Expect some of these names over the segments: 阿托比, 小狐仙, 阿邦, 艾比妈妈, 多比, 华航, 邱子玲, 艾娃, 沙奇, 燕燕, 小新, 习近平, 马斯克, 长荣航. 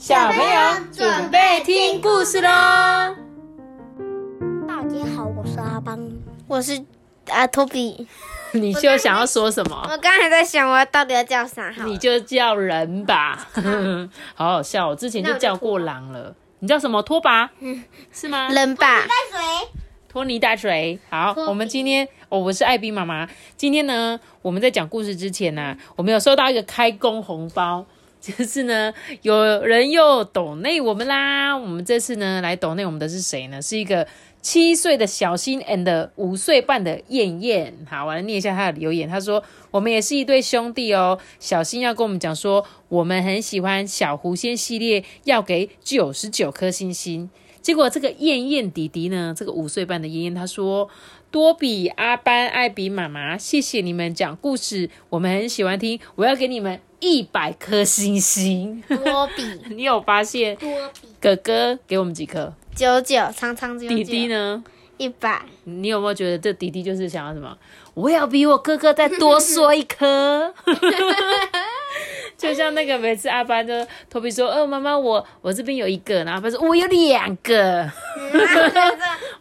小朋友准备听故事咯。大家好，我是阿邦，我是阿托比。你就想要说什么？我刚才在想我到底要叫啥好。你就叫人吧。好好笑，我之前就叫过狼了。你叫什么？拖把？是吗？人吧。拖泥带水。好，我们今天我是艾比妈妈。今天呢，我们在讲故事之前呢，我们有收到一个开工红包，就是呢，有人又抖内我们啦。我们这次呢，来抖内我们的是谁呢？是一个7岁的小新 and 5岁半的燕燕。好，我来念一下他的留言。他说：“我们也是一对兄弟哦。小新要跟我们讲说，我们很喜欢小狐仙系列，要给99颗星星。”结果这个燕燕弟弟呢，这个5岁半的燕燕，他说：“多比、阿班、艾比妈妈，谢谢你们讲故事，我们很喜欢听，我要给你们100颗星星。”多比，你有发现？多比哥哥给我们几颗？99，常常99。弟弟呢？100。你有没有觉得这弟弟就是想要什么？我要比我哥哥再多说一颗。就像那个每次阿班就托比说，妈妈我这边有1个，然后阿班说我有2个，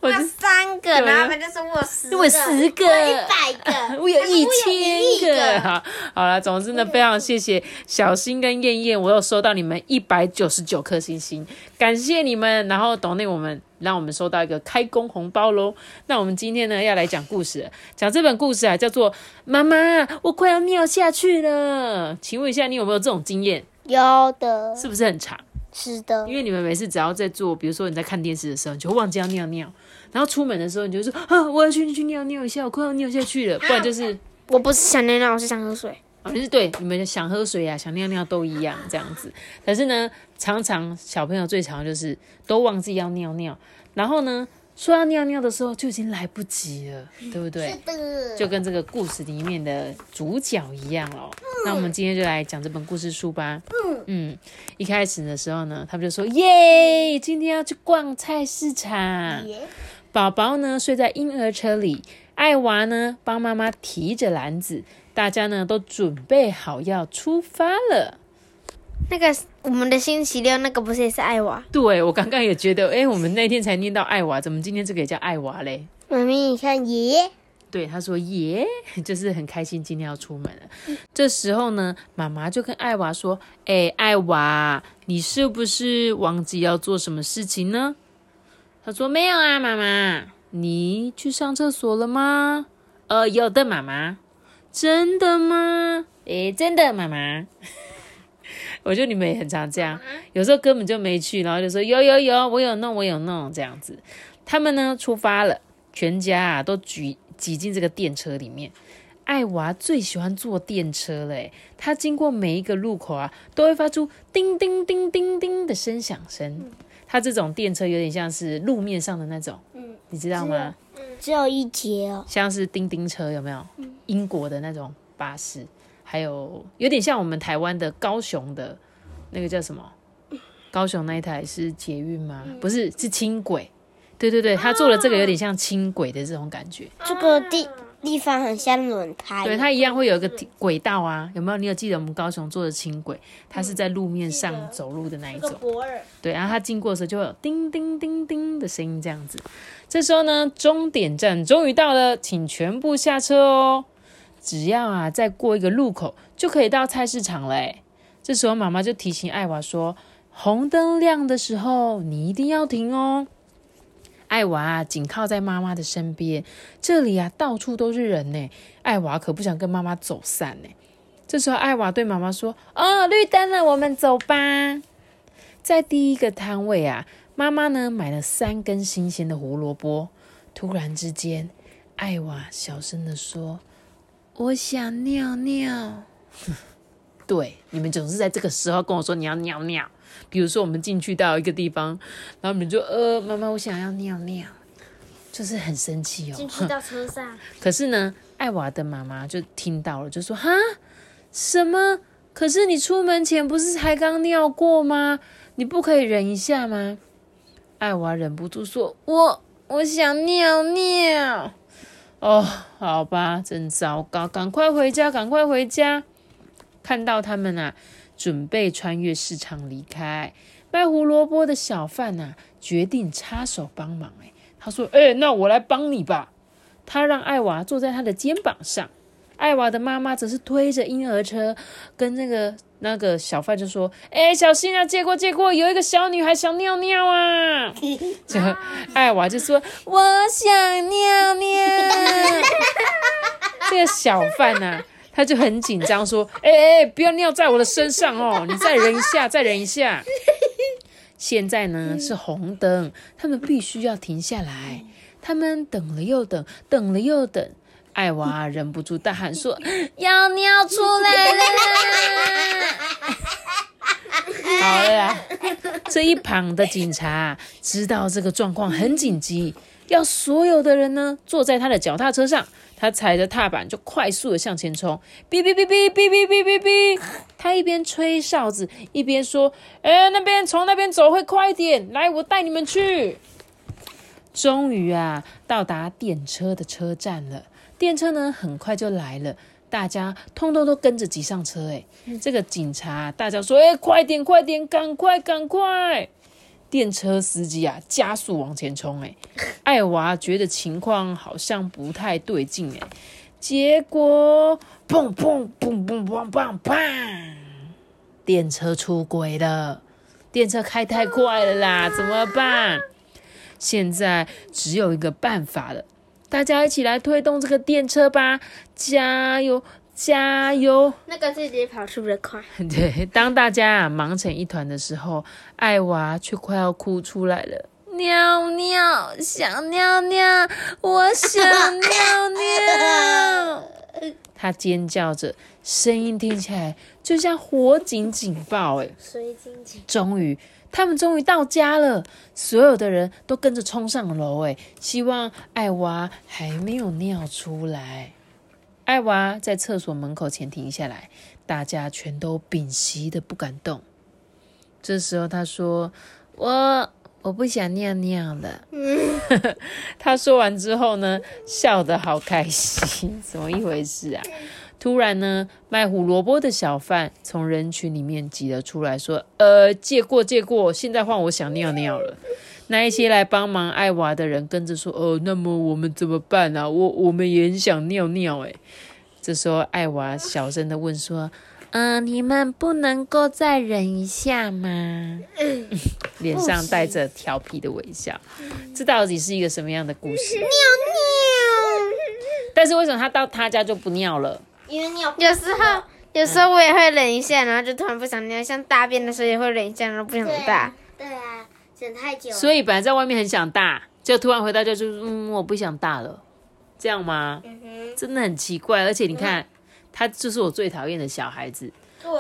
我有3个，然后阿班就说我10个，我有10个，我有100个，我有1000个。好啦，总之呢，非常谢谢小新跟燕燕，我有收到你们199颗星星，感谢你们，然后donate我们，让我们收到一个开工红包咯。那我们今天呢要来讲故事，讲这本故事叫做《妈妈，我快要尿下去了》。请问一下，你有没有这种经验？有的。是不是很长？是的。因为你们每次只要在做，比如说你在看电视的时候，你就忘记要尿尿，然后出门的时候你就说我要去尿尿一下，我快要尿下去了。不然就是我不是想尿尿，我是想喝水。就是对，你们想喝水啊，想尿尿都一样这样子。但是呢，常常小朋友最常就是都忘记要尿尿，然后呢说要尿尿的时候就已经来不及了，对不对？是的，就跟这个故事里面的主角一样哦。那我们今天就来讲这本故事书吧。一开始的时候呢，他们就说耶，今天要去逛菜市场。宝宝呢睡在婴儿车里，艾娃呢帮妈妈提着篮子，大家呢都准备好要出发了。那个我们的星期六那个不是也是艾娃？对，我刚刚也觉得，我们那天才念到艾娃，怎么今天这个也叫艾娃嘞？妈咪，你看爷爷。对，他说爷，就是很开心今天要出门了。这时候呢，妈妈就跟艾娃说：“艾娃，你是不是忘记要做什么事情呢？”他说：“没有啊，妈妈。你去上厕所了吗？”“有的，妈妈。”“真的吗？”“真的，妈妈。”我觉得你们也很常这样，有时候根本就没去，然后就说有，我有弄这样子。他们呢出发了，全家都挤进这个电车里面。艾娃最喜欢坐电车了，她经过每一个路口都会发出叮叮叮叮叮的声响声。它这种电车有点像是路面上的那种，你知道吗？只有一节哦，像是叮叮车有没有？英国的那种巴士，还有点像我们台湾的高雄的那个叫什么？高雄那一台是捷运吗？不是，是轻轨。对对对，他做了这个有点像轻轨的这种感觉。这个地方很像轮胎，对，它一样会有一个轨道啊，有没有？你有记得我们高雄做的轻轨，它是在路面上走路的那一种。对，然后它经过的时候就会有叮叮叮叮的声音这样子。这时候呢，终点站终于到了，请全部下车哦。只要再过一个路口就可以到菜市场了。这时候妈妈就提醒艾娃说：“红灯亮的时候，你一定要停哦。”艾娃紧靠在妈妈的身边，这里到处都是人呢。艾娃可不想跟妈妈走散呢。这时候艾娃对妈妈说：“绿灯了，我们走吧。”在第一个摊位妈妈呢买了3根新鲜的胡萝卜。突然之间，艾娃小声的说：“我想尿尿。”对，你们总是在这个时候跟我说你要尿尿。比如说我们进去到一个地方，然后你们就妈妈我想要尿尿，就是很生气哦。进去到车上，可是呢艾娃的妈妈就听到了，就说：“哈，什么？可是你出门前不是才刚尿过吗？你不可以忍一下吗？”艾娃忍不住说：“我想尿尿。”好吧，真糟糕，赶快回家，赶快回家。看到他们准备穿越市场离开。卖胡萝卜的小贩啊，决定插手帮忙。他说：“那我来帮你吧。”他让艾娃坐在他的肩膀上，艾娃的妈妈则是推着婴儿车，跟那个小贩就说：“小心啊！结果有一个小女孩想尿尿啊！”就艾娃就说：“我想尿尿。”这个小贩啊，他就很紧张说：“不要尿在我的身上哦！你再忍一下，再忍一下。”现在呢是红灯，他们必须要停下来。他们等了又等，等了又等，艾娃忍不住大喊说：“要尿出来了啦！”好了啦，这一旁的警察知道这个状况很紧急，要所有的人呢坐在他的脚踏车上，他踩着踏板就快速的向前冲，哔哔哔哔哔哔哔哔哔。他一边吹哨子，一边说：“那边从那边走会快一点，来，我带你们去。”终于啊，到达电车的车站了。电车呢，很快就来了，大家通通都跟着挤上车。这个警察大叫说：“快点，快点，赶快，赶快！”电车司机啊，加速往前冲。艾娃觉得情况好像不太对劲。结果，砰砰砰砰砰砰砰，电车出轨了！电车开太快了啦，怎么办？现在只有一个办法了，大家一起来推动这个电车吧！加油，加油！那个自己跑是不是快？对，当大家忙成一团的时候，艾娃却快要哭出来了。尿尿，想尿尿，我想尿尿！她尖叫着，声音听起来就像火警警报。水警警。他们终于到家了，所有的人都跟着冲上楼，希望艾娃还没有尿出来。艾娃在厕所门口前停下来，大家全都屏息的不敢动。这时候她说：“我不想尿尿了。”她说完之后呢，笑得好开心，怎么一回事啊？突然呢，卖胡萝卜的小贩从人群里面挤了出来，说：“借过，现在换我想尿尿了。”那一些来帮忙艾娃的人跟着说：“那么我们怎么办啊？我们也很想尿尿。”这时候艾娃小声的问说：“你们不能够再忍一下吗？”脸上带着调皮的微笑。这到底是一个什么样的故事？尿尿。但是为什么他到他家就不尿了？因为尿有时候我也会忍一下，然后就突然不想尿，像大便的时候也会忍一下，然后不想大。对啊，忍太久了。所以本来在外面很想大，就突然回到家就我不想大了，这样吗？真的很奇怪。而且你看，他就是我最讨厌的小孩子，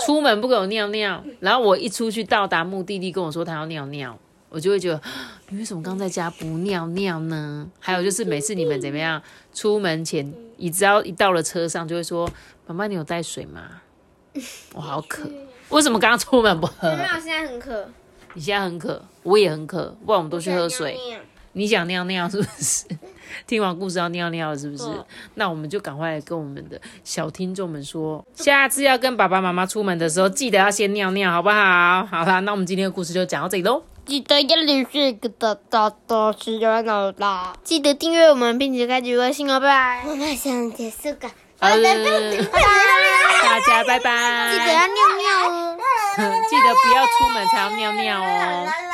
出门不给我尿尿，然后我一出去到达目的地跟我说他要尿尿，我就会觉得你为什么刚在家不尿尿呢？还有就是每次你们怎么样，出门前一到了车上就会说：“妈妈，你有带水吗？我好渴。”为什么刚出门不喝？妈妈，我现在很渴。你现在很渴，我也很渴，不然我们都去喝水。你想尿尿是不是？听完故事要尿尿了是不是？那我们就赶快来跟我们的小听众们说，下次要跟爸爸妈妈出门的时候，记得要先尿尿，好不好？好啦，那我们今天的故事就讲到这里咯。记得要留下个大喜欢的啦！记得订阅我们，并且开启微信哦，拜拜！妈妈想结束个，大家拜拜！记得要尿尿哦，记得不要出门才要尿尿哦。